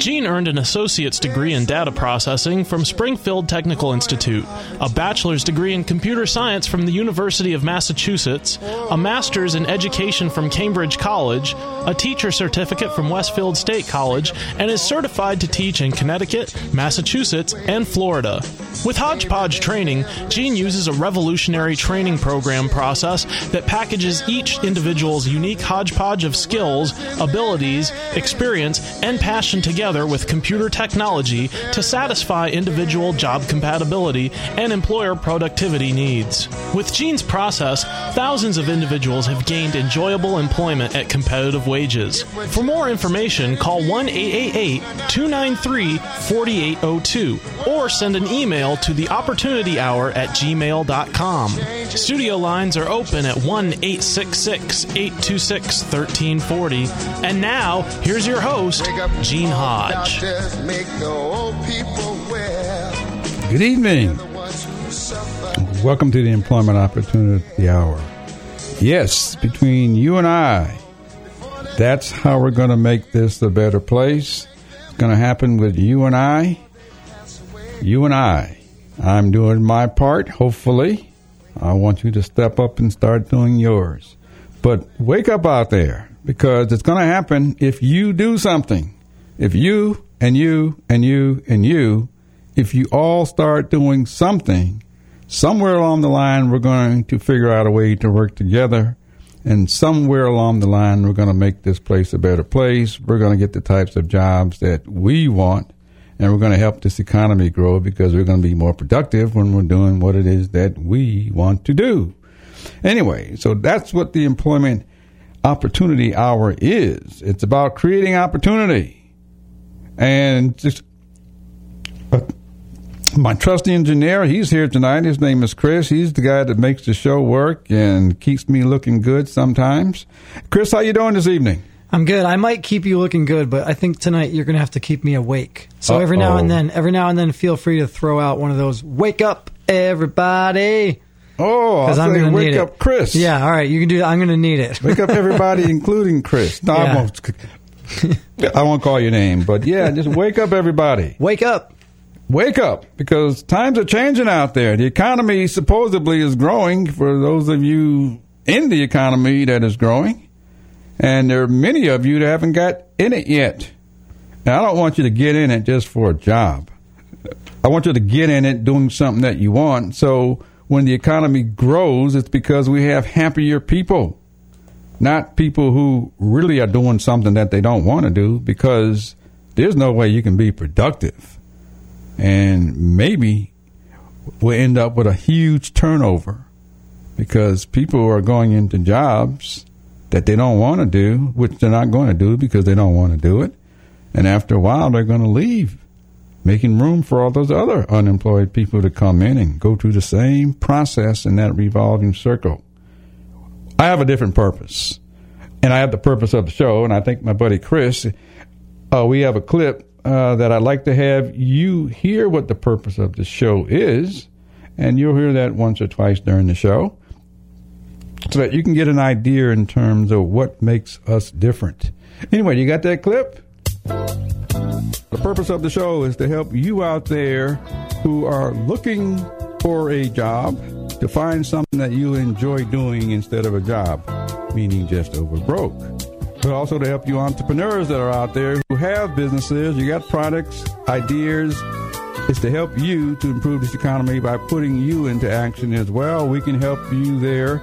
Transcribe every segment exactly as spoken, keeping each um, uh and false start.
Gene earned an associate's degree in data processing from Springfield Technical Institute, a bachelor's degree in computer science from the University of Massachusetts, a master's in education from Cambridge College, a teacher certificate from Westfield State College, and is certified to teach in Connecticut, Massachusetts, and Florida. With HodgePodge Training, Gene uses a revolutionary training program process that packages each individual's unique hodgepodge of skills, abilities, experience, and passions together with computer technology to satisfy individual job compatibility and employer productivity needs. With Gene's process, thousands of individuals have gained enjoyable employment at competitive wages. For more information, call one eight eight eight, two nine three, four eight zero two or send an email to the opportunity hour at gmail dot com. Studio lines are open at one eight six six, eight two six, one three four zero. And now, here's your host, Gene Hodge. Good evening. Welcome to the Employment Opportunity Hour. Yes, between you and I, that's how we're going to make this a better place. It's going to happen with you and I. You and I. I'm doing my part, hopefully. I want you to step up and start doing yours. But wake up out there, because it's going to happen if you do something. If you and you and you and you, if you all start doing something, somewhere along the line, we're going to figure out a way to work together. And somewhere along the line, we're going to make this place a better place. We're going to get the types of jobs that we want. And we're going to help this economy grow because we're going to be more productive when we're doing what it is that we want to do. Anyway, so that's what the Employment Opportunity Hour is. It's about creating opportunity. And just, uh, my trusty engineer, he's here tonight. His name is Chris. He's the guy that makes the show work and keeps me looking good sometimes. Chris, how you doing this evening? I'm good. I might keep you looking good, but I think tonight you're going to have to keep me awake. So Uh-oh. every now and then, every now and then, feel free to throw out one of those, wake up, everybody. Oh, I'll I'm say wake up, it. Chris. Yeah, all right. You can do that. I'm going to need it. Wake up, everybody, including Chris. No, yeah. I won't. I won't call your name, but yeah, just wake up, everybody. Wake up. Wake up, because times are changing out there. The economy supposedly is growing for those of you in the economy that is growing, and there are many of you that haven't got in it yet. Now, I don't want you to get in it just for a job. I want you to get in it doing something that you want. So when the economy grows, it's because we have happier people. Not people who really are doing something that they don't want to do, because there's no way you can be productive. And maybe we'll end up with a huge turnover because people are going into jobs that they don't want to do, which they're not going to do because they don't want to do it. And after a while, they're going to leave, making room for all those other unemployed people to come in and go through the same process in that revolving circle. I have a different purpose, and I have the purpose of the show, and I think my buddy Chris, uh, we have a clip uh, that I'd like to have you hear what the purpose of the show is, and you'll hear that once or twice during the show so that you can get an idea in terms of what makes us different. Anyway, you got that clip? The purpose of the show is to help you out there who are looking for a job to find something that you enjoy doing instead of a job, meaning just over broke. But also to help you entrepreneurs that are out there who have businesses, you got products, ideas. It's to help you to improve this economy by putting you into action as well. We can help you there.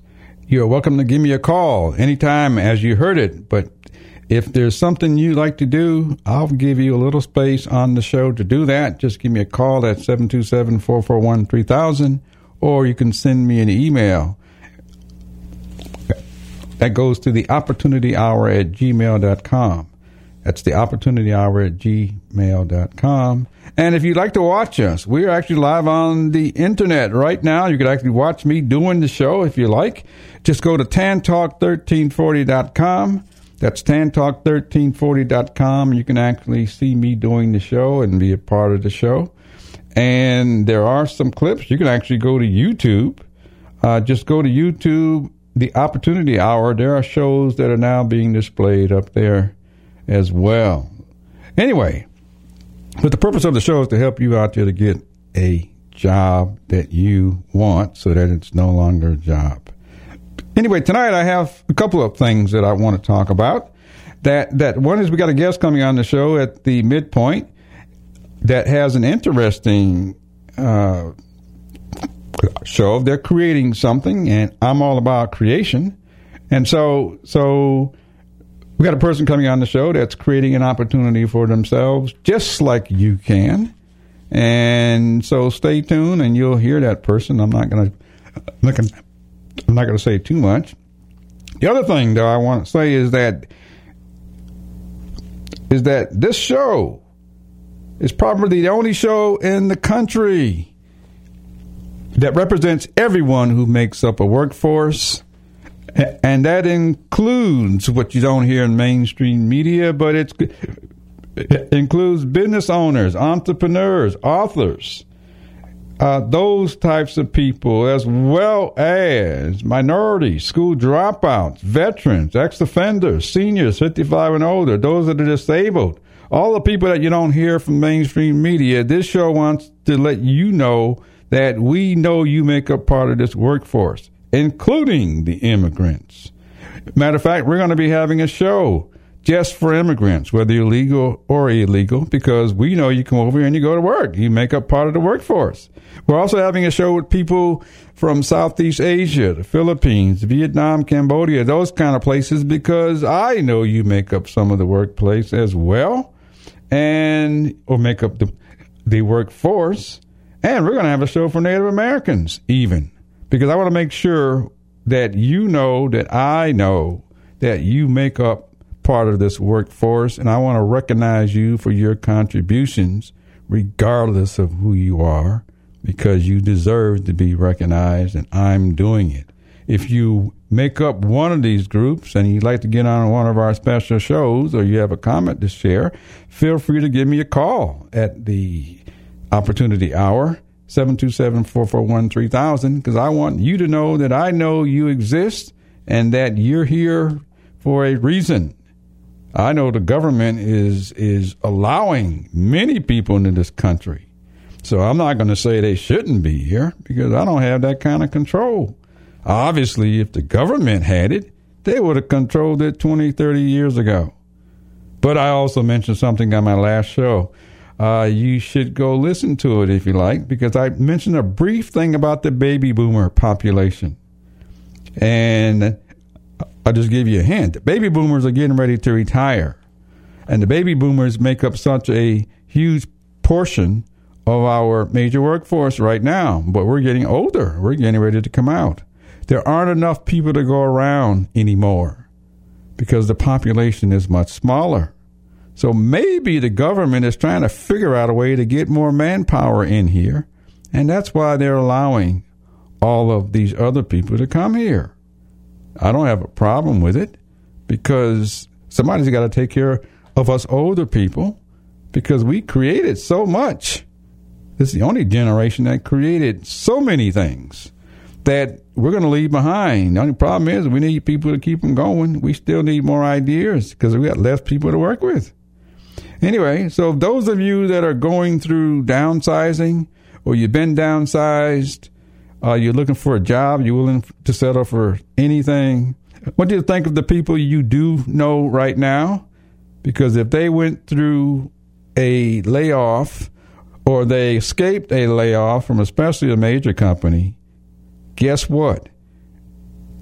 You're welcome to give me a call anytime as you heard it, but if there's something you like to do, I'll give you a little space on the show to do that. Just give me a call at seven two seven, four four one, three thousand, or you can send me an email. That goes to the opportunity hour at gmail dot com. That's the opportunity hour at gmail dot com. And if you'd like to watch us, we're actually live on the internet right now. You could actually watch me doing the show if you like. Just go to Tantalk thirteen forty dot com. That's Tantalk thirteen forty dot com. You can actually see me doing the show and be a part of the show. And there are some clips. You can actually go to YouTube. Uh, just go to YouTube. The Opportunity Hour, there are shows that are now being displayed up there as well. Anyway, but the purpose of the show is to help you out there to get a job that you want so that it's no longer a job. Anyway, tonight I have a couple of things that I want to talk about. That, that one is we got a guest coming on the show at the midpoint that has an interesting uh show. They're creating something, and I'm all about creation. And so so we got a person coming on the show that's creating an opportunity for themselves, just like you can. And so stay tuned, and you'll hear that person. I'm not going to I'm not going to say too much. The other thing, though, I want to say is that is that this show is probably the only show in the country that represents everyone who makes up a workforce, and that includes what you don't hear in mainstream media, but it's, it includes business owners, entrepreneurs, authors, uh, those types of people, as well as minorities, school dropouts, veterans, ex-offenders, seniors, fifty-five and older, those that are disabled, all the people that you don't hear from mainstream media. This show wants to let you know that we know you make up part of this workforce, including the immigrants. Matter of fact, we're going to be having a show just for immigrants, whether you're legal or illegal, because we know you come over and you go to work. You make up part of the workforce. We're also having a show with people from Southeast Asia, the Philippines, Vietnam, Cambodia, those kind of places, because I know you make up some of the workplace as well, and or make up the, the workforce. And we're going to have a show for Native Americans even, because I want to make sure that you know that I know that you make up part of this workforce, and I want to recognize you for your contributions regardless of who you are, because you deserve to be recognized, and I'm doing it. If you make up one of these groups and you'd like to get on one of our special shows or you have a comment to share, feel free to give me a call at the Opportunity Hour, seven two seven, four four one, three thousand, because I want you to know that I know you exist and that you're here for a reason. I know the government is is allowing many people into this country, so I'm not going to say they shouldn't be here, because I don't have that kind of control. Obviously, if the government had it, they would have controlled it twenty, thirty years ago. But I also mentioned something on my last show. Uh, you should go listen to it if you like, because I mentioned a brief thing about the baby boomer population. And I'll just give you a hint. The baby boomers are getting ready to retire. And the baby boomers make up such a huge portion of our major workforce right now. But we're getting older. We're getting ready to come out. There aren't enough people to go around anymore because the population is much smaller. So maybe the government is trying to figure out a way to get more manpower in here, and that's why they're allowing all of these other people to come here. I don't have a problem with it because somebody's got to take care of us older people because we created so much. This is the only generation that created so many things that we're going to leave behind. The only problem is we need people to keep them going. We still need more ideas because we got less people to work with. Anyway, so those of you that are going through downsizing or you've been downsized, uh, you're looking for a job, you're willing to settle for anything, what do you think of the people you do know right now? Because if they went through a layoff or they escaped a layoff from especially a major company, guess what?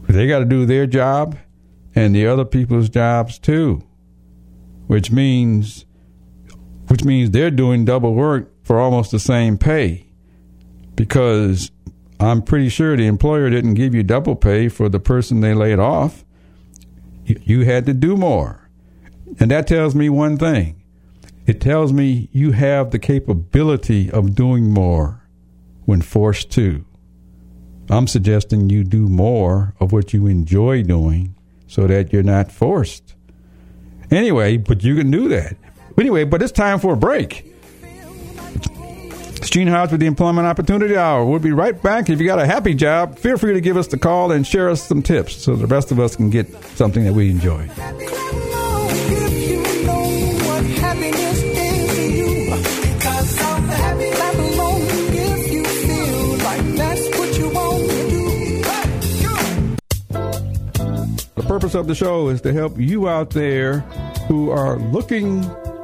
They got to do their job and the other people's jobs too, which means which means they're doing double work for almost the same pay, because I'm pretty sure the employer didn't give you double pay for the person they laid off. You had to do more. And that tells me one thing. It tells me you have the capability of doing more when forced to. I'm suggesting you do more of what you enjoy doing so that you're not forced. Anyway, but you can do that. Anyway, but it's time for a break. It's Gene Hodge with the Employment Opportunity Hour. We'll be right back. If you got a happy job, feel free to give us the call and share us some tips so the rest of us can get something that we enjoy. The purpose of the show is to help you out there who are looking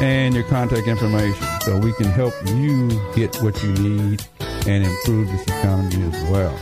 and your contact information so we can help you get what you need and improve this economy as well.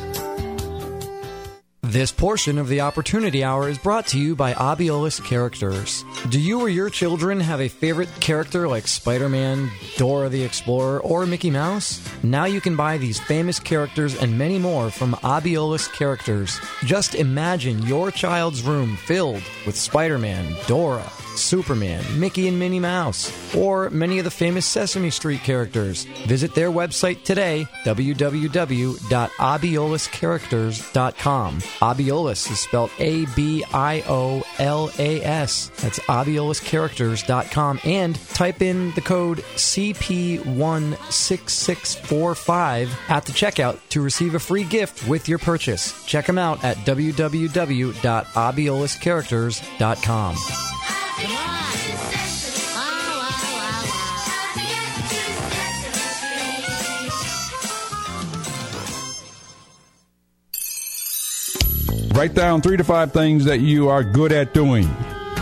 This portion of the Opportunity Hour is brought to you by Abiolas Characters. Do you or your children have a favorite character like Spider-Man, Dora the Explorer, or Mickey Mouse? Now you can buy these famous characters and many more from Abiolas Characters. Just imagine your child's room filled with Spider-Man, Dora, Superman, Mickey and Minnie Mouse, or many of the famous Sesame Street characters. Visit their website today, w w w dot abiolas characters dot com. Abiolas is spelled A B I O L A S. That's abiolas characters dot com. And type in the code C P one six six four five at the checkout to receive a free gift with your purchase. Check them out at w w w dot abiolas characters dot com. Write down three to five things that you are good at doing.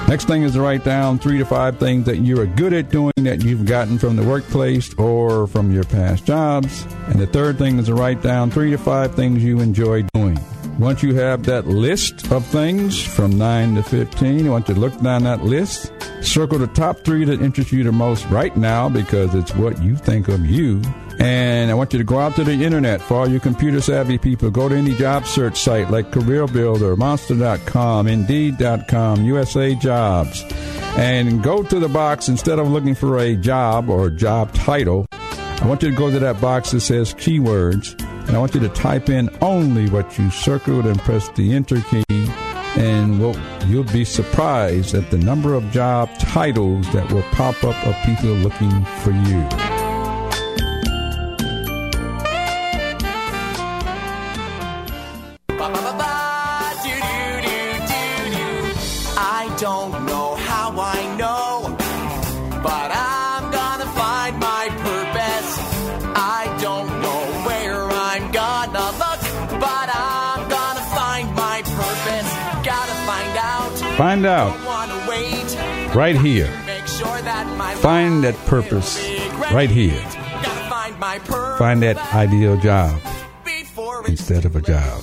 Next thing is to write down three to five things that you are good at doing that you've gotten from the workplace or from your past jobs. And the third thing is to write down three to five things you enjoy doing. Once you have that list of things from nine to fifteen, I want you to look down that list, circle the top three that interest you the most right now because it's what you think of you. And I want you to go out to the internet for all you computer-savvy people. Go to any job search site like CareerBuilder, Monster dot com, Indeed dot com, U S A Jobs. And go to the box, instead of looking for a job or job title, I want you to go to that box that says keywords. And I want you to type in only what you circled and press the enter key. And we'll, you'll be surprised at the number of job titles that will pop up of people looking for you. I don't know. Find out right here. Find that purpose right here. Find that ideal job instead of a job.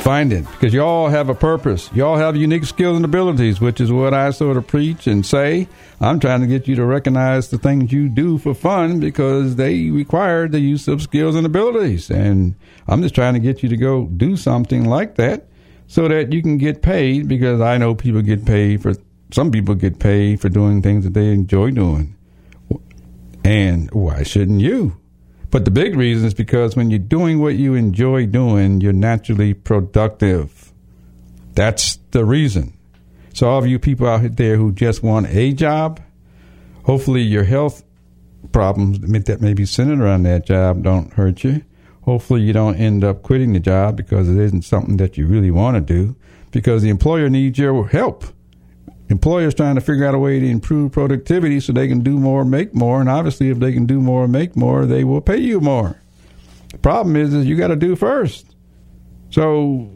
Find it, because you all have a purpose. You all have unique skills and abilities, which is what I sort of preach and say. I'm trying to get you to recognize the things you do for fun, because they require the use of skills and abilities. And I'm just trying to get you to go do something like that so that you can get paid, because I know people get paid for, some people get paid for doing things that they enjoy doing. And why shouldn't you? But the big reason is because when you're doing what you enjoy doing, you're naturally productive. That's the reason. So all of you people out there who just want a job, hopefully your health problems that may be centered around that job don't hurt you. Hopefully you don't end up quitting the job because it isn't something that you really want to do, because the employer needs your help. Employers trying to figure out a way to improve productivity so they can do more, make more. And obviously, if they can do more, make more, they will pay you more. The problem is, is you got to do first. So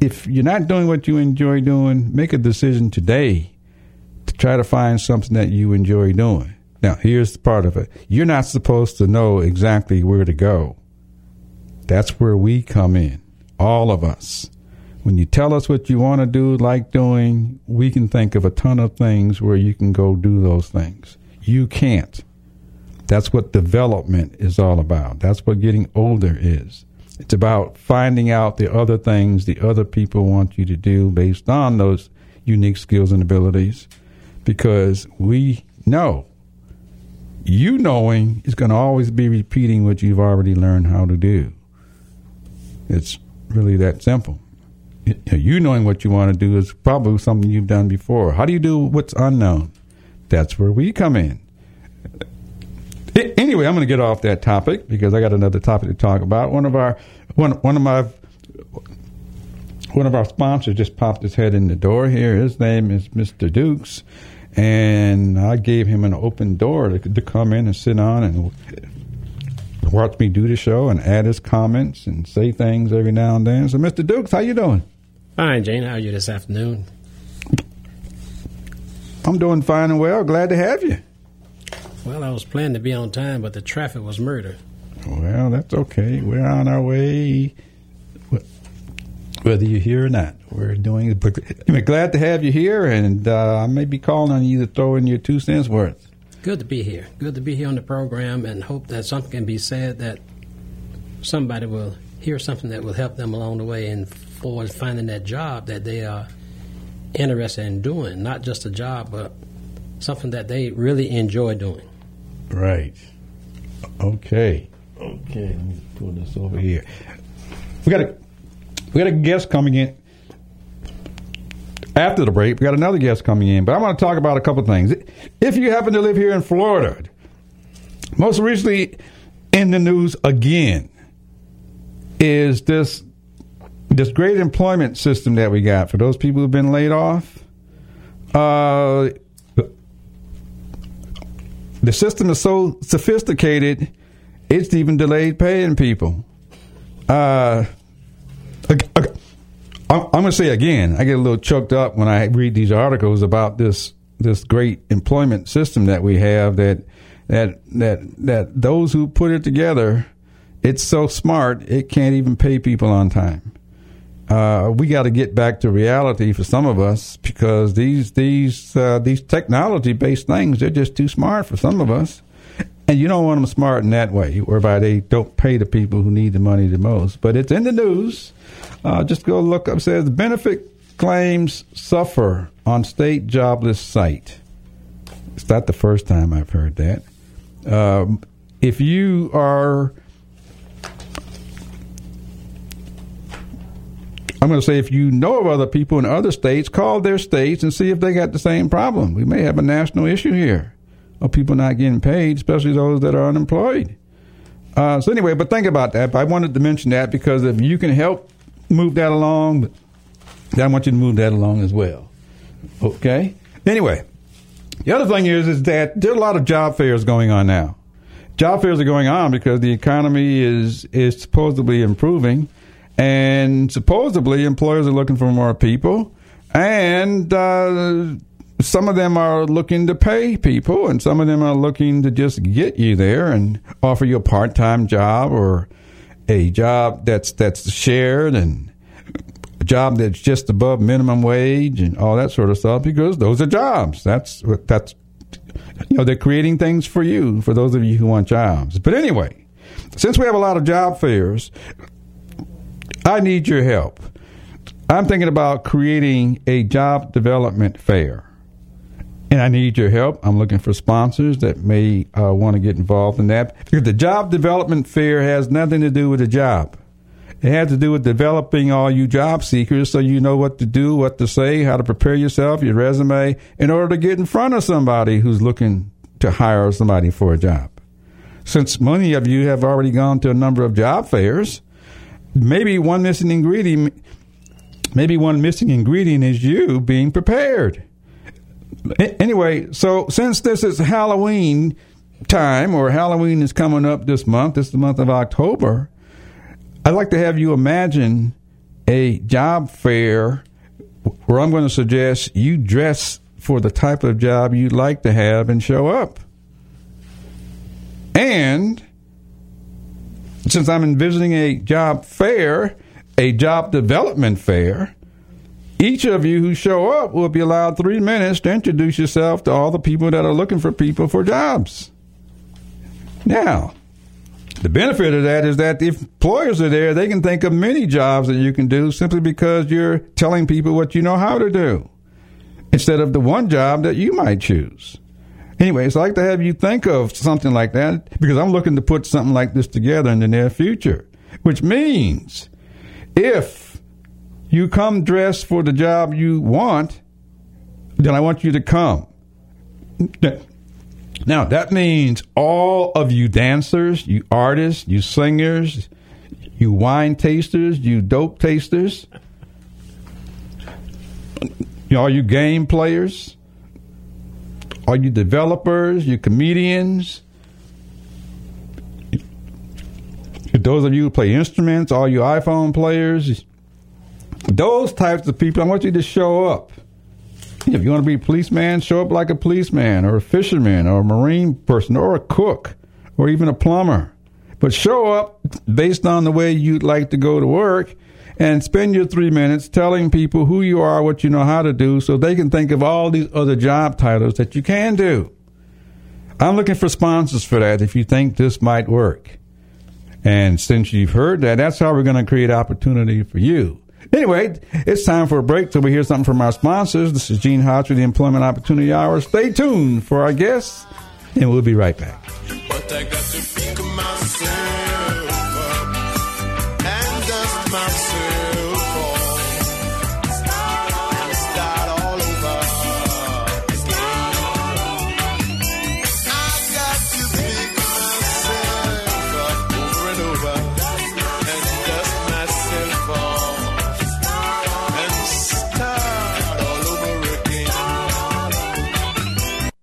if you're not doing what you enjoy doing, make a decision today to try to find something that you enjoy doing. Now, here's the part of it. You're not supposed to know exactly where to go. That's where we come in, all of us. When you tell us what you want to do, like doing, we can think of a ton of things where you can go do those things. You can't. That's what development is all about. That's what getting older is. It's about finding out the other things the other people want you to do based on those unique skills and abilities, because we know. You knowing is going to always be repeating what you've already learned how to do. It's really that simple. You knowing what you want to do is probably something you've done before. How do you do what's unknown? That's where we come in. Anyway, I'm going to get off that topic because I got another topic to talk about. One of our one one of my one of our sponsors just popped his head in the door here. His name is Mister Dukes, and I gave him an open door to, to come in and sit on and watch me do the show and add his comments and say things every now and then. So, Mister Dukes, how you doing? Fine, Jane. How are you this afternoon? I'm doing fine and well. Glad to have you. Well, I was planning to be on time, but the traffic was murder. Well, that's okay. We're on our way, whether you're here or not. We're doing it. I'm glad to have you here, and uh, I may be calling on you to throw in your two cents worth. Good to be here. Good to be here on the program, and hope that something can be said that somebody will hear, something that will help them along the way in forward finding that job that they are interested in doing, not just a job, but something that they really enjoy doing. Right. Okay. Okay. Let me pull this over here. We got a we got a guest coming in after the break. We got another guest coming in, but I want to talk about a couple things. If you happen to live here in Florida, most recently in the news again is this this great employment system that we got for those people who've been laid off. Uh, the system is so sophisticated, it's even delayed paying people. Uh, okay, okay. I'm going to say again, I get a little choked up when I read these articles about this this great employment system that we have, that that that that those who put it together, it's so smart, it can't even pay people on time. Uh, we got to get back to reality for some of us, because these these uh, these technology-based things, they're just too smart for some of us. And you don't want them smart in that way, whereby they don't pay the people who need the money the most. But it's in the news. Uh, just go look up. It says benefit claims suffer on state jobless site. It's not the first time I've heard that. Um, if you are, I'm going to say, if you know of other people in other states, call their states and see if they got the same problem. We may have a national issue here of people not getting paid, especially those that are unemployed. Uh, so anyway, but think about that. But I wanted to mention that because if you can help move that along, then I want you to move that along as well. Okay? Anyway, the other thing is, is that there are a lot of job fairs going on now. Job fairs are going on because the economy is is supposedly improving, and supposedly employers are looking for more people. And uh, some of them are looking to pay people, and some of them are looking to just get you there and offer you a part-time job or a job that's that's shared and a job that's just above minimum wage and all that sort of stuff, because those are jobs. That's that's you know, they're creating things for you, for those of you who want jobs. But anyway, since we have a lot of job fairs, I need your help. I'm thinking about creating a job development fair, and I need your help. I'm looking for sponsors that may uh, want to get involved in that, because the job development fair has nothing to do with a job. It has to do with developing all you job seekers so you know what to do, what to say, how to prepare yourself, your resume, in order to get in front of somebody who's looking to hire somebody for a job. Since many of you have already gone to a number of job fairs, maybe one missing ingredient Maybe one missing ingredient is you being prepared. Anyway, so since this is Halloween time, or Halloween is coming up this month, this is the month of October, I'd like to have you imagine a job fair where I'm going to suggest you dress for the type of job you'd like to have and show up. And since I'm envisioning a job fair, a job development fair, each of you who show up will be allowed three minutes to introduce yourself to all the people that are looking for people for jobs. Now, the benefit of that is that if employers are there, they can think of many jobs that you can do simply because you're telling people what you know how to do instead of the one job that you might choose. Anyway, so I'd like to have you think of something like that, because I'm looking to put something like this together in the near future, which means if you come dressed for the job you want, then I want you to come. Now, that means all of you dancers, you artists, you singers, you wine tasters, you dope tasters, all you game players, all you developers, you comedians, those of you who play instruments, all you iPhone players, those types of people, I want you to show up. If you want to be a policeman, show up like a policeman, or a fisherman, or a marine person, or a cook, or even a plumber. But show up based on the way you'd like to go to work, and spend your three minutes telling people who you are, what you know how to do, so they can think of all these other job titles that you can do. I'm looking for sponsors for that if you think this might work. And since you've heard that, that's how we're going to create opportunity for you. Anyway, it's time for a break till we hear something from our sponsors. This is Gene Hodge with the Employment Opportunity Hour. Stay tuned for our guests, and we'll be right back. But I got to pick myself up and dust myself.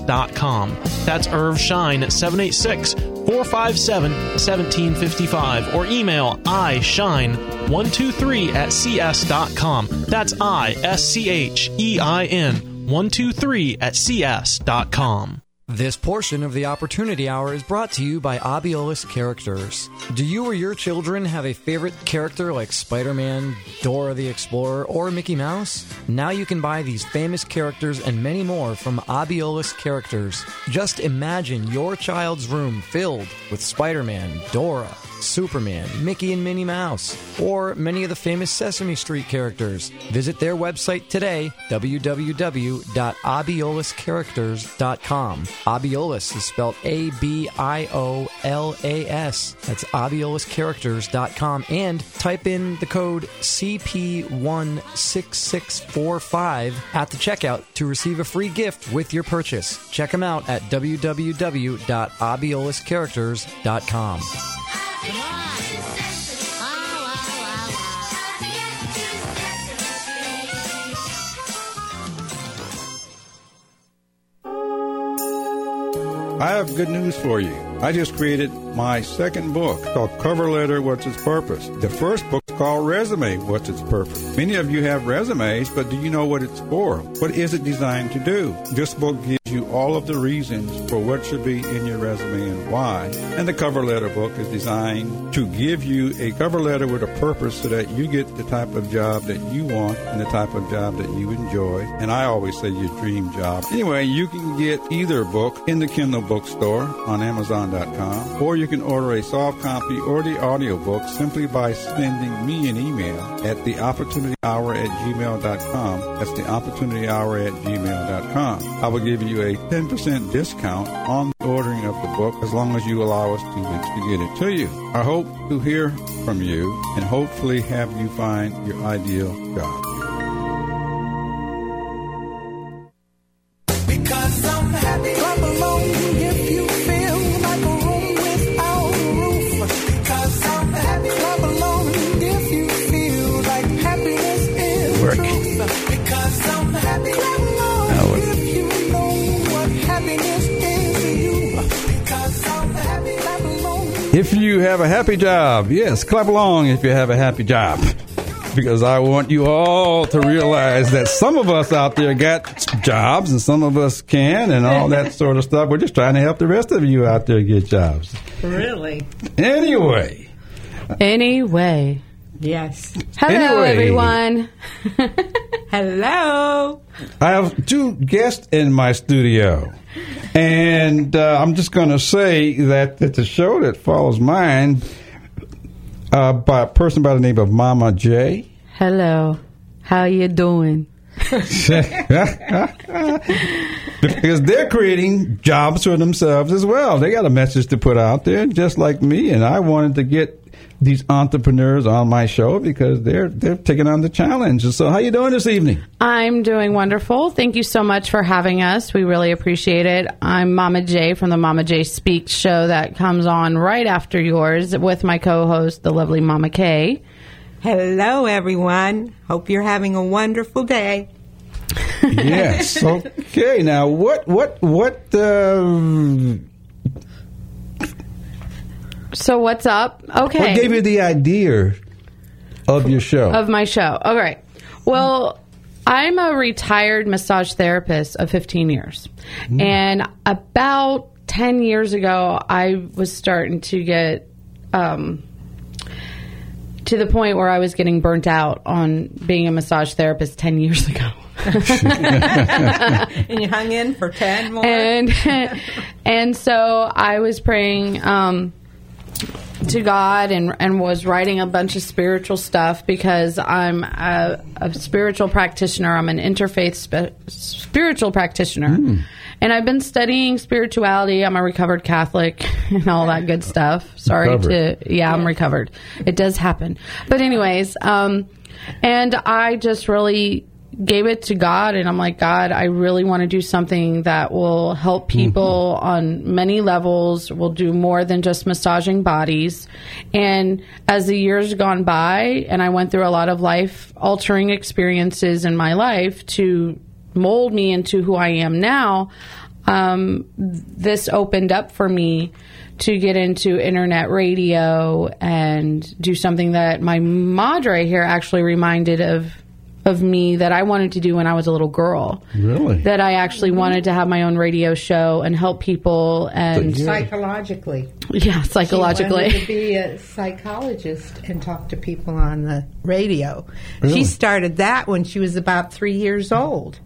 dot com. That's Irv Schein at seven eight six, four five seven, one seven five five or email I S C H E I N one two three at C S dot com. That's I S C H E I N one two three at C S dot com. This portion of the Opportunity Hour is brought to you by Abiolas Characters. Do you or your children have a favorite character like Spider-Man, Dora the Explorer, or Mickey Mouse? Now you can buy these famous characters and many more from Abiolas Characters. Just imagine your child's room filled with Spider-Man, Dora, Superman, Mickey and Minnie Mouse, or many of the famous Sesame Street characters. Visit their website today, w w w dot abiolas characters dot com. Abiolas is spelled A B I O L A S. That's abiolas characters dot com. And type in the code C P one six six four five at the checkout to receive a free gift with your purchase. Check them out at w w w dot abiolas characters dot com. I have good news for you. I just created my second book called Cover Letter, What's Its Purpose? The first book is called Resume, What's Its Purpose? Many of you have resumes, but do you know what it's for? What is it designed to do? This book gives you all of the reasons for what should be in your resume and why. And the cover letter book is designed to give you a cover letter with a purpose so that you get the type of job that you want and the type of job that you enjoy. And I always say your dream job. Anyway, you can get either book in the Kindle bookstore on amazon dot com, or you can order a soft copy or the audiobook simply by sending me an email at the opportunity hour at gmail dot com. That's the opportunity hour at gmail dot com. I will give you a ten percent discount on the ordering of the book as long as you allow us two weeks to get it to you. I hope to hear from you and hopefully have you find your ideal job. Because I'm happy. Clap along if you feel like a room without a roof. Because I'm happy. Clap along if you feel like happiness is work. Because I'm happy. Clap along if you know what happiness is to you. Because I'm happy. Clap along if you have a happy job. Yes, clap along if you have a happy job. Because I want you all to realize that some of us out there got jobs and some of us can and all that sort of stuff. We're just trying to help the rest of you out there get jobs. Really? Anyway. Anyway. Yes. Hello, anyway. Everyone. Hello. I have two guests in my studio. And uh, I'm just going to say that it's a show that follows mine. Uh, by a person by the name of Mama J. Hello. How you doing? Because they're creating jobs for themselves as well. They got a message to put out there, just like me. And I wanted to get these entrepreneurs on my show because they're they're taking on the challenge. So how you doing this evening? I'm doing wonderful. Thank you so much for having us. We really appreciate it. I'm Mama J from the Mama J Speaks show that comes on right after yours with my co-host, the lovely Mama K. Hello, everyone. Hope you're having a wonderful day. Yes. Okay. Now, what, what, what, um... So what's up? Okay. What gave you the idea of your show? Of my show. All right. Well, I'm a retired massage therapist of fifteen years. Mm. And about ten years ago, I was starting to get um, to the point where I was getting burnt out on being a massage therapist ten years ago. And you hung in for ten more. And, and so I was praying... Um, to God and and was writing a bunch of spiritual stuff because I'm a, a spiritual practitioner. I'm an interfaith sp- spiritual practitioner. Mm. And I've been studying spirituality. I'm a recovered Catholic and all that good stuff. Sorry recovered. to... Yeah, I'm recovered. It does happen. But anyways, um, and I just really... gave it to God, and I'm like, God, I really want to do something that will help people mm-hmm. on many levels, will do more than just massaging bodies. And as the years gone by, and I went through a lot of life-altering experiences in my life to mold me into who I am now, um, this opened up for me to get into internet radio and do something that my madre here actually reminded of of me that I wanted to do when I was a little girl. Really? That I actually wanted to have my own radio show and help people. And so, yeah. Psychologically. Yeah, psychologically. She wanted to be a psychologist and talk to people on the radio. Really? She started that when she was about three years old.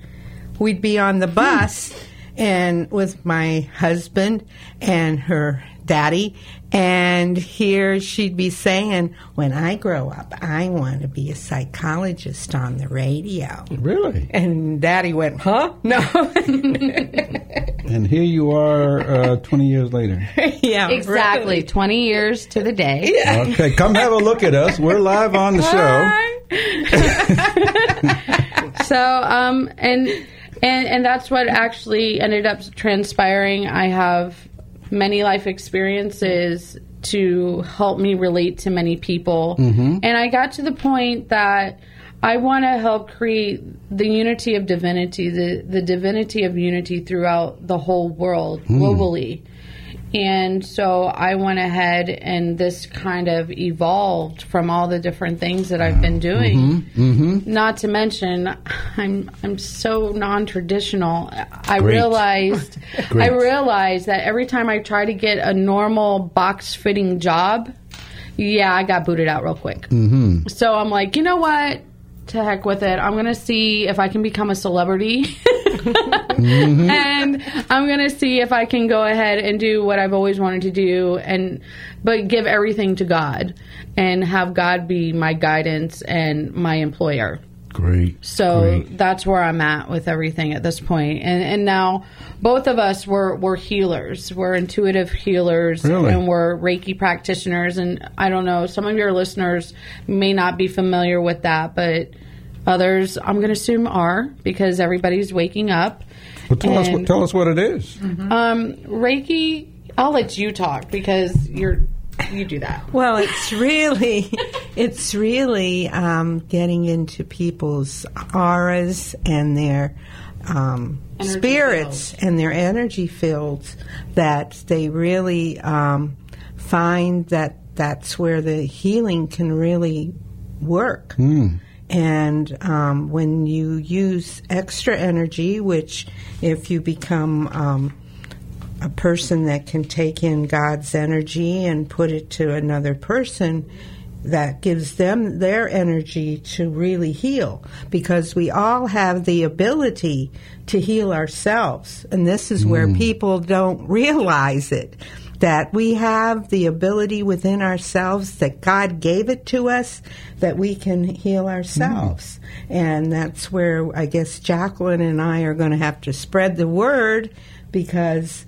We'd be on the bus hmm. and with my husband and her daddy, and here she'd be saying, when I grow up, I want to be a psychologist on the radio. Really? And Daddy went, huh? No. And here you are uh, twenty years later. Yeah, exactly. Really. twenty years to the day. Yeah. Okay, come have a look at us. We're live on the show. So, um, and, and, and that's what actually ended up transpiring. I have many life experiences to help me relate to many people. Mm-hmm. And I got to the point that I want to help create the unity of divinity, the, the divinity of unity throughout the whole world, mm. globally. And so I went ahead, and this kind of evolved from all the different things that I've been doing. Mm-hmm, mm-hmm. Not to mention, I'm I'm so non-traditional. I Great. realized I realized that every time I try to get a normal box fitting job, yeah, I got booted out real quick. Mm-hmm. So I'm like, you know what? To heck with it. I'm going to see if I can become a celebrity. Mm-hmm. And I'm going to see if I can go ahead and do what I've always wanted to do, and but give everything to God and have God be my guidance and my employer. Great. So Great. That's where I'm at with everything at this point. And and now both of us were, were healers. We're intuitive healers. Really? And we're Reiki practitioners. And I don't know, some of your listeners may not be familiar with that, but others I'm going to assume are, because everybody's waking up. Well, tell, and, us, tell us what it is. Mm-hmm. Um, Reiki, I'll let you talk because you're... You do that. Well, it's really, it's really um, getting into people's auras and their um, spirits fields. And their energy fields, that they really um, find that that's where the healing can really work. Mm. And um, when you use extra energy, which if you become... Um, a person that can take in God's energy and put it to another person, that gives them their energy to really heal, because we all have the ability to heal ourselves. And this is where mm. people don't realize it, that we have the ability within ourselves, that God gave it to us, that we can heal ourselves. Mm. And that's where I guess Jacqueline and I are going to have to spread the word, because...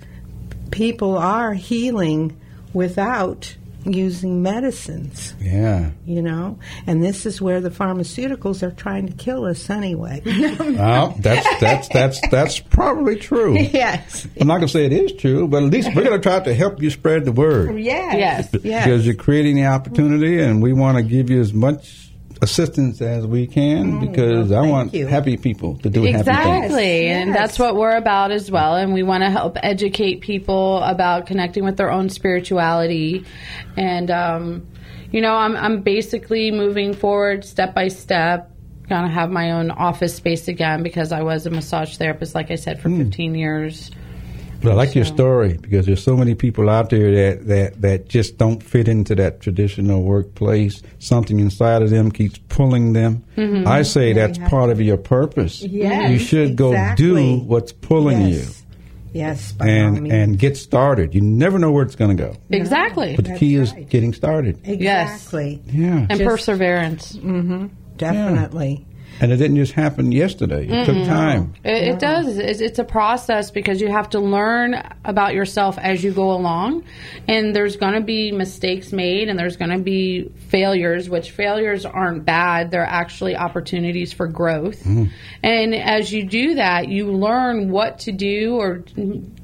people are healing without using medicines. Yeah. You know? And this is where the pharmaceuticals are trying to kill us anyway. Well, that's that's that's that's probably true. Yes. I'm not going to say it is true, but at least we're going to try to help you spread the word. Yes. Yes. Because you're creating the opportunity, and we want to give you as much assistance as we can, because oh, I want you. happy people to do exactly. happy things. Exactly, and yes. that's what we're about as well, and we want to help educate people about connecting with their own spirituality. And, um, you know, I'm, I'm basically moving forward step by step, going to have my own office space again, because I was a massage therapist, like I said, for mm. fifteen years. But I like so. your story, because there's so many people out there that, that, that just don't fit into that traditional workplace. Something inside of them keeps pulling them. Mm-hmm. I say yeah, that's part of your purpose. Yes, you should exactly. go do what's pulling yes. you. Yes, by and all means. And get started. You never know where it's going to go. Exactly. But the that's key right. is getting started. Exactly. Yeah. And just, perseverance. Mm-hmm. Definitely. Yeah. And it didn't just happen yesterday. It Mm-mm. took time. It, it does. It's, it's a process, because you have to learn about yourself as you go along. And there's going to be mistakes made, and there's going to be failures, which failures aren't bad. They're actually opportunities for growth. Mm. And as you do that, you learn what to do or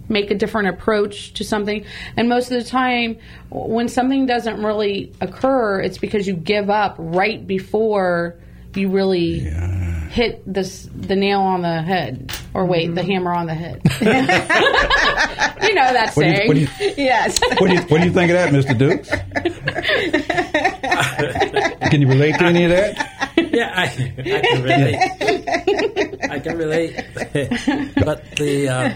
make a different approach to something. And most of the time, when something doesn't really occur, it's because you give up right before... you really yeah. hit this, the nail on the head, or wait, mm-hmm. the hammer on the head. You know that saying. What do you, what do you, yes. What do, you, what do you think of that, Mister Dukes? Can you relate to any of that? Yeah, I, I can relate. I can relate. But the uh,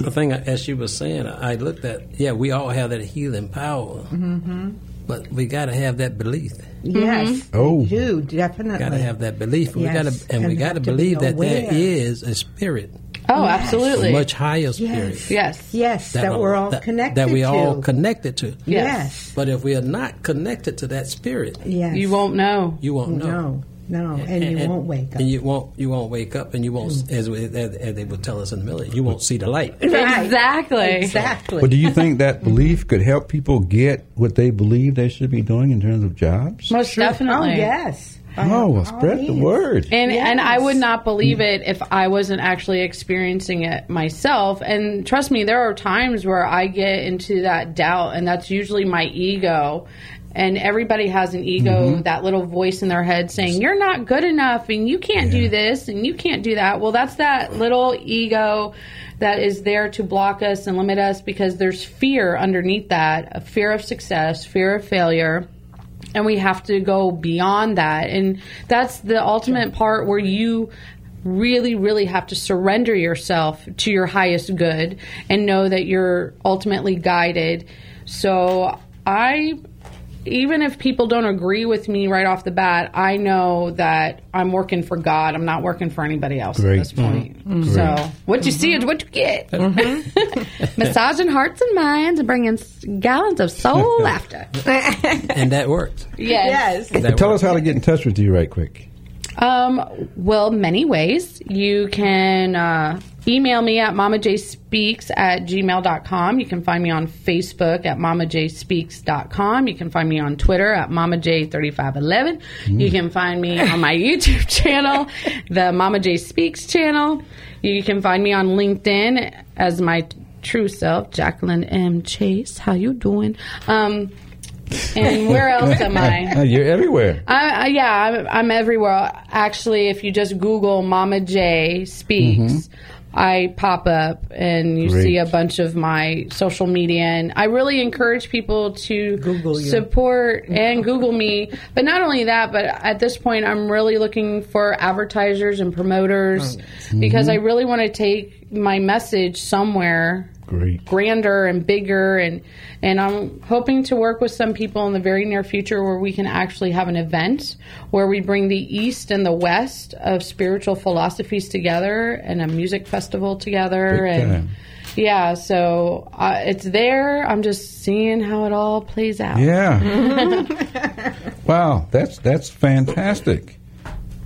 the thing, as she was saying, I looked at, yeah, we all have that healing power. Mm-hmm. But we got to have that belief. Yes. Mm-hmm. Oh. We do, definitely. Got to have that belief. We yes. gotta, and, and we got to believe be that there is a spirit. Oh, yes. Absolutely. A much higher spirit. Yes. Yes. yes. That, that we're all that, connected that we to. That we're all connected to. Yes. yes. But if we are not connected to that spirit, yes. you won't know. You won't know. No. No, and, and you and, won't wake up. And you won't, you won't wake up, and you won't, mm. as, we, as, as they would tell us in the military, you won't see the light. Right. Exactly. Exactly. But do you think that belief could help people get what they believe they should be doing in terms of jobs? Most sure. definitely. Oh, yes. Oh, well, spread these. The word. And yes. and I would not believe it if I wasn't actually experiencing it myself. And trust me, there are times where I get into that doubt, and that's usually my ego. And everybody has an ego, mm-hmm. that little voice in their head saying, you're not good enough, and you can't yeah. do this, and you can't do that. Well, that's that little ego that is there to block us and limit us because there's fear underneath that, a fear of success, fear of failure. And we have to go beyond that. And that's the ultimate part where you really, really have to surrender yourself to your highest good and know that you're ultimately guided. So I... Even if people don't agree with me right off the bat, I know that I'm working for God. I'm not working for anybody else Great. At this point. Mm-hmm. Mm-hmm. So what you mm-hmm. see is what you get. Mm-hmm. Massaging hearts and minds and bringing gallons of soul laughter. And that works. Yes. yes. That Tell works. Us how to get in touch with you right quick. Um, well, many ways. You can uh, email me at mamajspeaks at gmail dot com. You can find me on Facebook at mamajspeaks dot com. You can find me on Twitter at mamaj thirty-five eleven. Mm. You can find me on my YouTube channel, the Mama J Speaks channel. You can find me on LinkedIn as my t- true self, Jacqueline M. Chase. How you doing? Um... And where else am I? You're everywhere. I, I, yeah, I'm, I'm everywhere. Actually, if you just Google Mama J Speaks, mm-hmm. I pop up and you Great. See a bunch of my social media. And I really encourage people to Google support you. And Google me. But not only that, but at this point, I'm really looking for advertisers and promoters mm-hmm. because I really want to take my message somewhere. Great. Grander and bigger, and and I'm hoping to work with some people in the very near future where we can actually have an event where we bring the East and the West of spiritual philosophies together and a music festival together. Big and time. Yeah, so uh, it's there. I'm just seeing how it all plays out. Yeah. Wow, that's that's fantastic.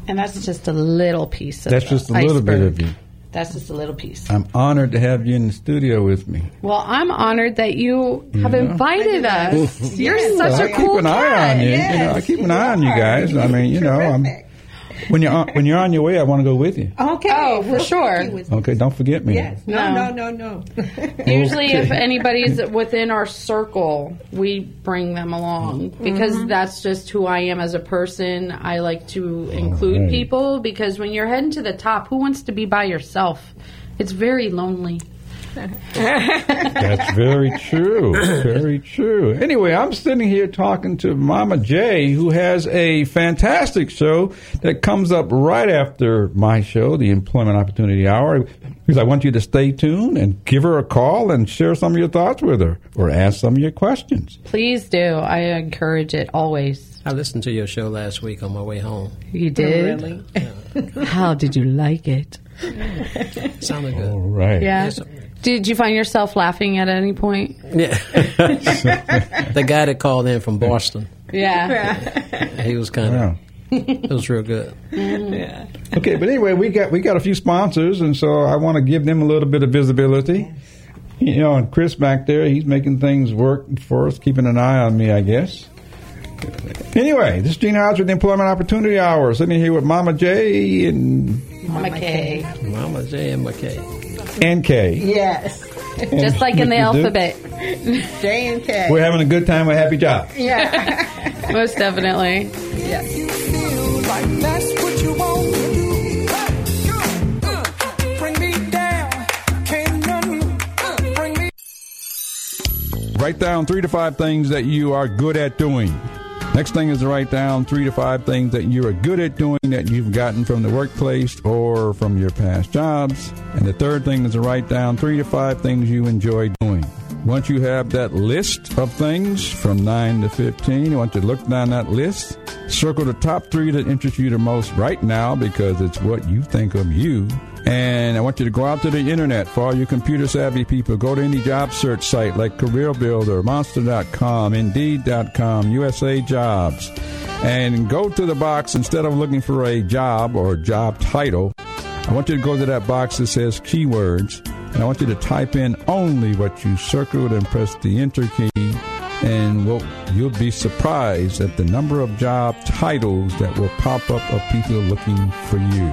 And that's just a little piece of that's just a iceberg. Little bit of you. That's just a little piece. I'm honored to have you in the studio with me. Well, I'm honored that you have you know? invited us. Well, You're yes. such well, a I cool guy. You. Yes. You know, I keep an eye on you guys. I mean, you know, I'm, when you're on, when you're on your way, I want to go with you. Okay, oh, for sure. Okay, don't forget me. Yes. No, no, no, no. no. Usually, okay. if anybody's within our circle, we bring them along because mm-hmm. that's just who I am as a person. I like to include right. people because when you're heading to the top, who wants to be by yourself? It's very lonely. That's very true. Very true. Anyway, I'm sitting here talking to Mama J, who has a fantastic show that comes up right after my show, the Employment Opportunity Hour, because I want you to stay tuned and give her a call and share some of your thoughts with her or ask some of your questions. Please do. I encourage it always. I listened to your show last week on my way home. You did? Oh, really? How did you like it? It sounded good. All right. Yeah. Did you find yourself laughing at any point? Yeah. The guy that called in from Boston. Yeah. yeah. He was kind of, wow. It was real good. Mm-hmm. Yeah. Okay, but anyway, we got we got a few sponsors, and so I want to give them a little bit of visibility. Yes. You know, and Chris back there, he's making things work for us, keeping an eye on me, I guess. Anyway, this is Gina Hodge with the Employment Opportunity Hour, sitting here with Mama J and... Mama K. Mama J and McKay. And K. Yes. And just like in the alphabet. J and K. We're having a good time. We're happy job. Yeah. Most definitely. Yeah. You feel like that's what you want. Bring me down. Can't nothing bring me. Write down three to five things that you are good at doing. Next thing is to write down three to five things that you are good at doing that you've gotten from the workplace or from your past jobs. And the third thing is to write down three to five things you enjoy doing. Once you have that list of things from nine to fifteen, you want to look down that list, circle the top three that interest you the most right now because it's what you think of you. And I want you to go out to the internet. For all you computer-savvy people, go to any job search site like CareerBuilder, Monster dot com, Indeed dot com, U S A Jobs. And go to the box, instead of looking for a job or job title, I want you to go to that box that says keywords. And I want you to type in only what you circled and press the enter key. And well, you'll be surprised at the number of job titles that will pop up of people looking for you.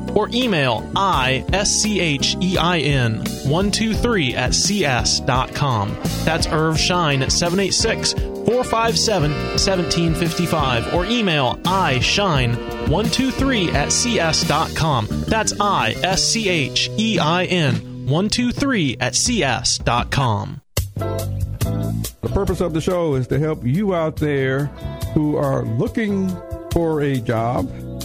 or email I S C H E I N one two three at C S dot com. That's Irv Schein at seven eight six, four five seven, one seven five five or email I S C H E I N one two three at C S dot com. That's I S C H E I N one two three at C S dot com. The purpose of the show is to help you out there who are looking for a job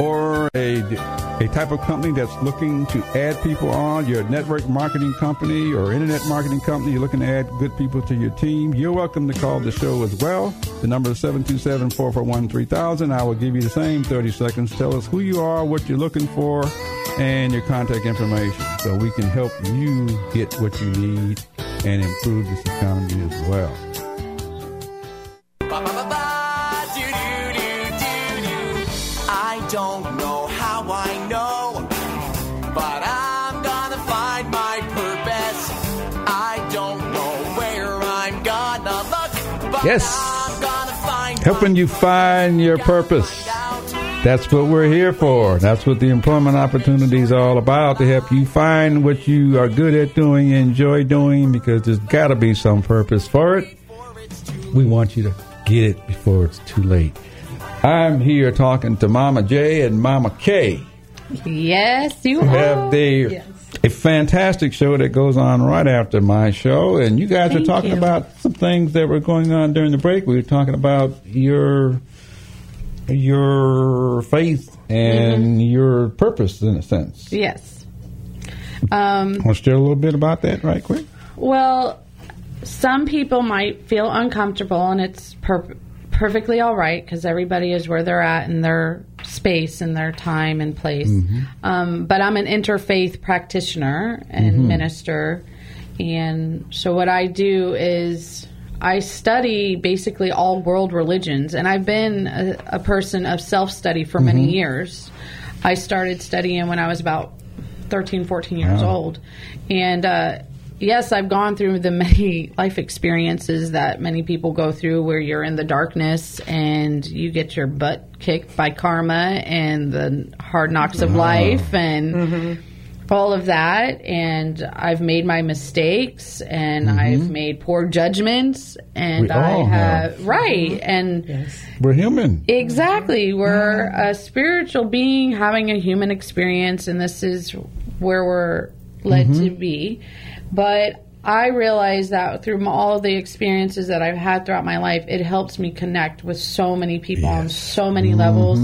or a, a type of company that's looking to add people on, you're a network marketing company or internet marketing company, you're looking to add good people to your team, you're welcome to call the show as well. The number is seven two seven, four four one, three thousand. I will give you the same thirty seconds. Tell us who you are, what you're looking for, and your contact information so we can help you get what you need and improve this economy as well. I don't know how I know, but I'm gonna find my purpose. I don't know where I'm gonna look, but yes, I'm gonna find helping you find your purpose. That's what we're here for. That's what the employment opportunity is all about, to help you find what you are good at doing, enjoy doing, because there's got to be some purpose for it. We want you to get it before it's too late. I'm here talking to Mama J and Mama K. Yes, you are. Have they, yes. A fantastic show that goes on right after my show, and you guys Thank are talking you. about some things that were going on during the break. We were talking about your... your faith and mm-hmm. your purpose, in a sense. Yes. Um, want to share a little bit about that right quick? Well, some people might feel uncomfortable, and it's per- perfectly all right because everybody is where they're at in their space and their time and place. Mm-hmm. Um, but I'm an interfaith practitioner and mm-hmm. minister, and so what I do is... I study basically all world religions, and I've been a, a person of self-study for mm-hmm. many years. I started studying when I was about thirteen, fourteen years wow. old. And, uh, yes, I've gone through the many life experiences that many people go through where you're in the darkness and you get your butt kicked by karma and the hard knocks of wow. life and... Mm-hmm. all of that, and I've made my mistakes, and mm-hmm. I've made poor judgments, and we I all have, have right and yes. We're human. Exactly. We're yeah. a spiritual being having a human experience, and this is where we're led mm-hmm. to be. But I realize that through all of the experiences that I've had throughout my life, it helps me connect with so many people yes. on so many mm-hmm. levels,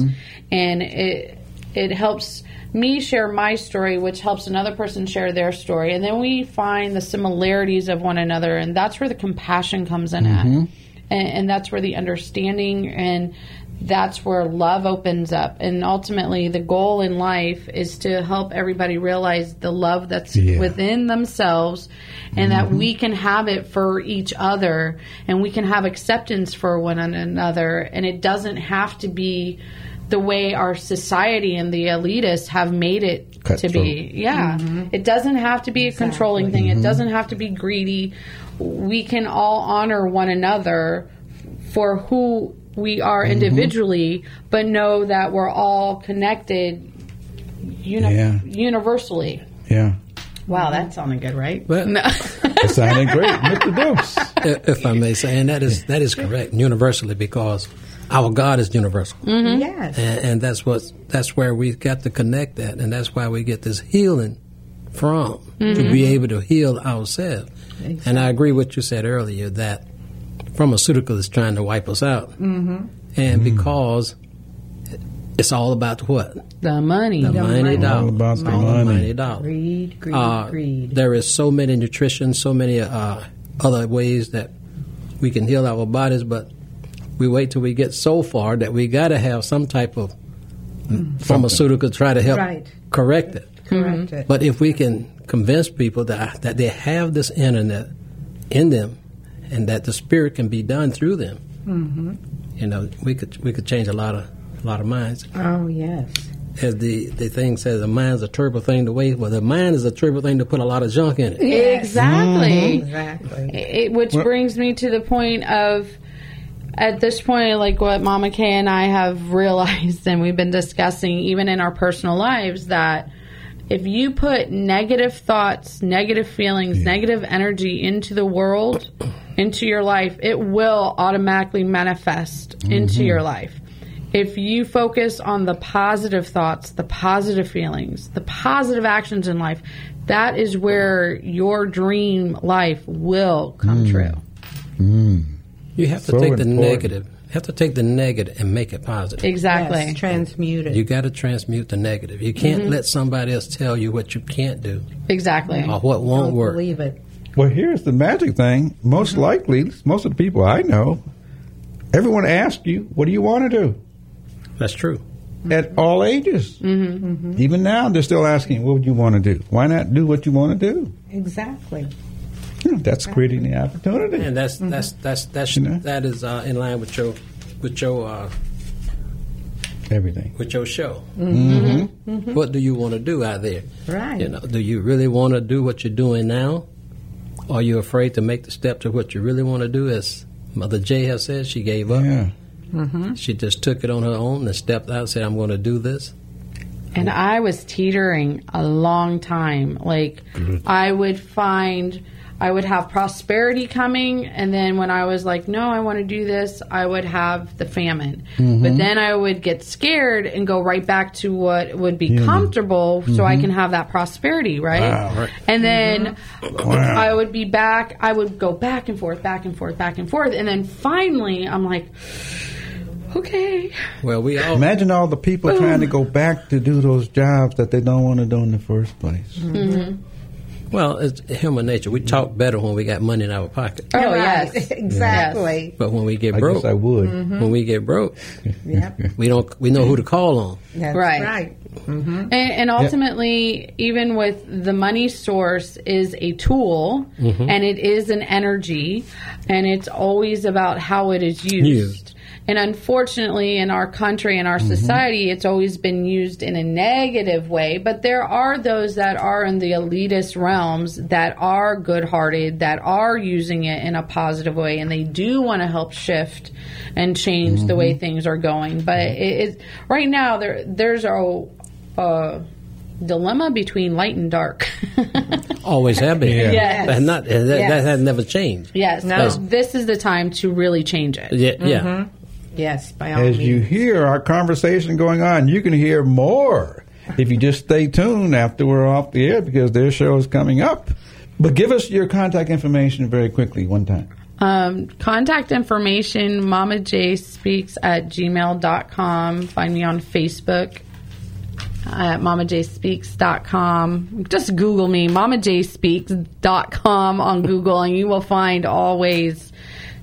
and it it helps me share my story, which helps another person share their story, and then we find the similarities of one another, and that's where the compassion comes in mm-hmm. at, and, and that's where the understanding, and that's where love opens up. And ultimately the goal in life is to help everybody realize the love that's yeah. within themselves, and mm-hmm. that we can have it for each other, and we can have acceptance for one another, and it doesn't have to be the way our society and the elitists have made it Cut to throat. Be. Yeah. Mm-hmm. It doesn't have to be a exactly. controlling thing. Mm-hmm. It doesn't have to be greedy. We can all honor one another for who we are mm-hmm. individually, but know that we're all connected uni- yeah. universally. Yeah. Wow, that sounded good, right? But no. It sounded great. Mister Dose. If I may say, and that is that is correct, universally, because our God is universal. Mm-hmm. Yes. And, and that's what that's where we've got to connect that, and that's why we get this healing from, mm-hmm. to be able to heal ourselves. Exactly. And I agree with what you said earlier, that pharmaceutical is trying to wipe us out. Mm-hmm. And mm-hmm. because it's all about what? The money. The, the money, money dollar. All about money. The money dollar. Greed, greed, uh, greed. There is so many nutrition, so many uh, other ways that we can heal our bodies, but we wait till we get so far that we got to have some type of mm. pharmaceutical to try to help right. correct it. Correct mm-hmm. it. But if we can convince people that that they have this internet in them, and that the spirit can be done through them, mm-hmm. you know, we could we could change a lot of a lot of minds. Oh yes. As the, the thing says, the mind's a terrible thing to waste. Well, the mind is a terrible thing to put a lot of junk in it. Yes. Exactly. Mm-hmm. Exactly. It, which well, brings me to the point of, at this point, like what Mama K and I have realized, and we've been discussing even in our personal lives, that if you put negative thoughts, negative feelings, yeah. negative energy into the world, into your life, it will automatically manifest mm-hmm. into your life. If you focus on the positive thoughts, the positive feelings, the positive actions in life, that is where your dream life will come mm. true. Mm. You have to so take the important. negative. You have to take the negative and make it positive. Exactly. Yes, transmute it. You got to transmute the negative. You can't mm-hmm. let somebody else tell you what you can't do. Exactly. Or what won't Don't work. Believe it. Well, here's the magic thing. Most mm-hmm. likely, most of the people I know, everyone asks you, "What do you want to do?" That's true. Mm-hmm. At all ages. Mm-hmm. Mm-hmm. Even now, they're still asking, "What would you want to do?" Why not do what you want to do? Exactly. That's creating the opportunity, and that's mm-hmm. that's that's that's you know? that is uh, in line with your with your uh, everything with your show. Mm-hmm. Mm-hmm. What do you want to do out there? Right. You know, do you really want to do what you're doing now? Are you afraid to make the step to what you really want to do? As Mother J has said, she gave up. Yeah. Mm-hmm. She just took it on her own and stepped out and said, "I'm going to do this." And I was teetering a long time. Like Good. I would find. I would have prosperity coming, and then when I was like, no, I want to do this, I would have the famine. Mm-hmm. But then I would get scared and go right back to what would be yeah. comfortable mm-hmm. so I can have that prosperity, right? Wow, right. And then mm-hmm. wow. I would be back, I would go back and forth, back and forth, back and forth, and then finally I'm like, okay. Well, we all imagine all the people Boom. trying to go back to do those jobs that they don't want to do in the first place. Mm-hmm. Well, it's human nature. We talk better when we got money in our pocket. Oh, right. Yes. Exactly. Yes. But when we get I broke, I would. Mm-hmm. When we get broke, yep. we don't. We know who to call on. That's right. Right. Mm-hmm. And, and ultimately, yep. even with the money source is a tool, mm-hmm. and it is an energy, and it's always about how it is used. used. And unfortunately, in our country and our mm-hmm. society, it's always been used in a negative way. But there are those that are in the elitist realms that are good-hearted, that are using it in a positive way, and they do want to help shift and change mm-hmm. the way things are going. But it, it, right now, there there's a, a dilemma between light and dark. Always have been. Yeah. Yes. And not, and that, yes. that has never changed. Yes. No. So this is the time to really change it. Yeah. Mm-hmm. yeah. Yes, by all As means. You hear our conversation going on, you can hear more if you just stay tuned after we're off the air, because their show is coming up. But give us your contact information very quickly one time. Um, contact information, Mama J Speaks at gmail dot com. Find me on Facebook at mama j speaks dot com. Just Google me, mama j speaks dot com on Google, and you will find all ways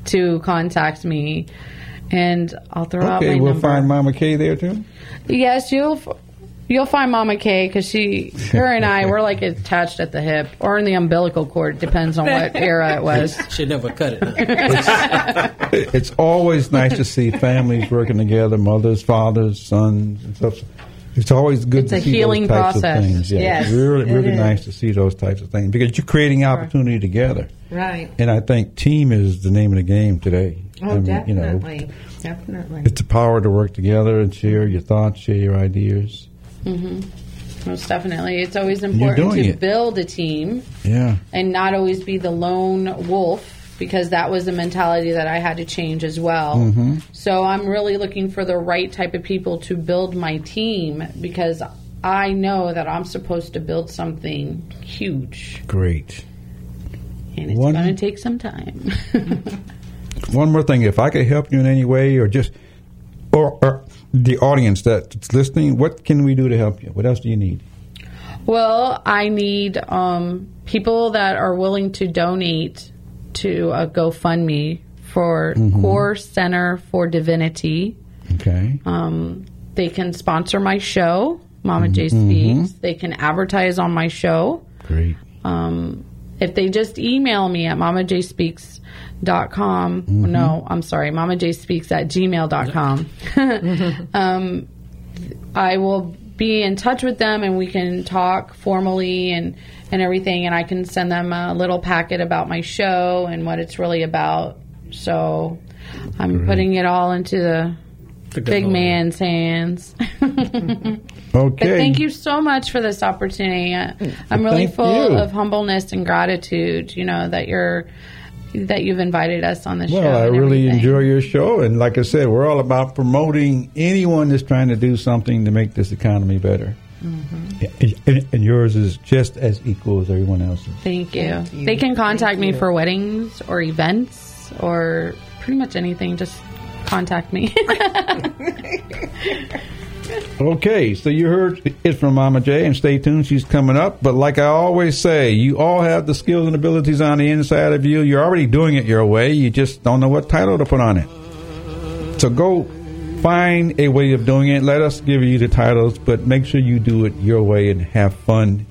to contact me. And I'll throw okay, out my we'll number. Okay, we'll find Mama K there, too? Yes, you'll you'll find Mama K, because she, her and I, we're like attached at the hip or in the umbilical cord. Depends on what era it was. She never cut it. It's, it's always nice to see families working together, mothers, fathers, sons, and stuff. It's always good it's to see those types process. Of things. Yeah, yes, it's really, really it nice to see those types of things, because you're creating opportunity together. Right. And I think team is the name of the game today. Oh, I mean, definitely. You know, definitely. It's the power to work together and share your thoughts, share your ideas. Mm-hmm. Most definitely. It's always important to it. build a team yeah. and not always be the lone wolf, because that was the mentality that I had to change as well. Mm-hmm. So I'm really looking for the right type of people to build my team, because I know that I'm supposed to build something huge. Great. And it's going to take some time. One more thing. If I could help you in any way, or just or, or the audience that's listening, what can we do to help you? What else do you need? Well, I need um, people that are willing to donate to a GoFundMe for mm-hmm. Core Center for Divinity. Okay. Um, they can sponsor my show, Mama mm-hmm. J Speaks. They can advertise on my show. Great. Um, if they just email me at mama j speaks dot com. Mm-hmm. No, I'm sorry, mamajspeaks at gmail dot com. mm-hmm. um, I will be in touch with them, and we can talk formally and, and everything, and I can send them a little packet about my show and what it's really about. So I'm Great. Putting it all into the, the big man's hands. Okay. But thank you so much for this opportunity. I, I'm really thank full you. Of humbleness and gratitude, you know, that you're that you've invited us on the well, show. Well, I really everything. enjoy your show. And like I said, we're all about promoting anyone that's trying to do something to make this economy better. Mm-hmm. And, and yours is just as equal as everyone else's. Thank you. Thank you. They can contact Thank me you. For weddings or events or pretty much anything. Just contact me. Okay, so you heard it from Mama J, and stay tuned. She's coming up. But like I always say, you all have the skills and abilities on the inside of you. You're already doing it your way. You just don't know what title to put on it. So go find a way of doing it. Let us give you the titles, but make sure you do it your way and have fun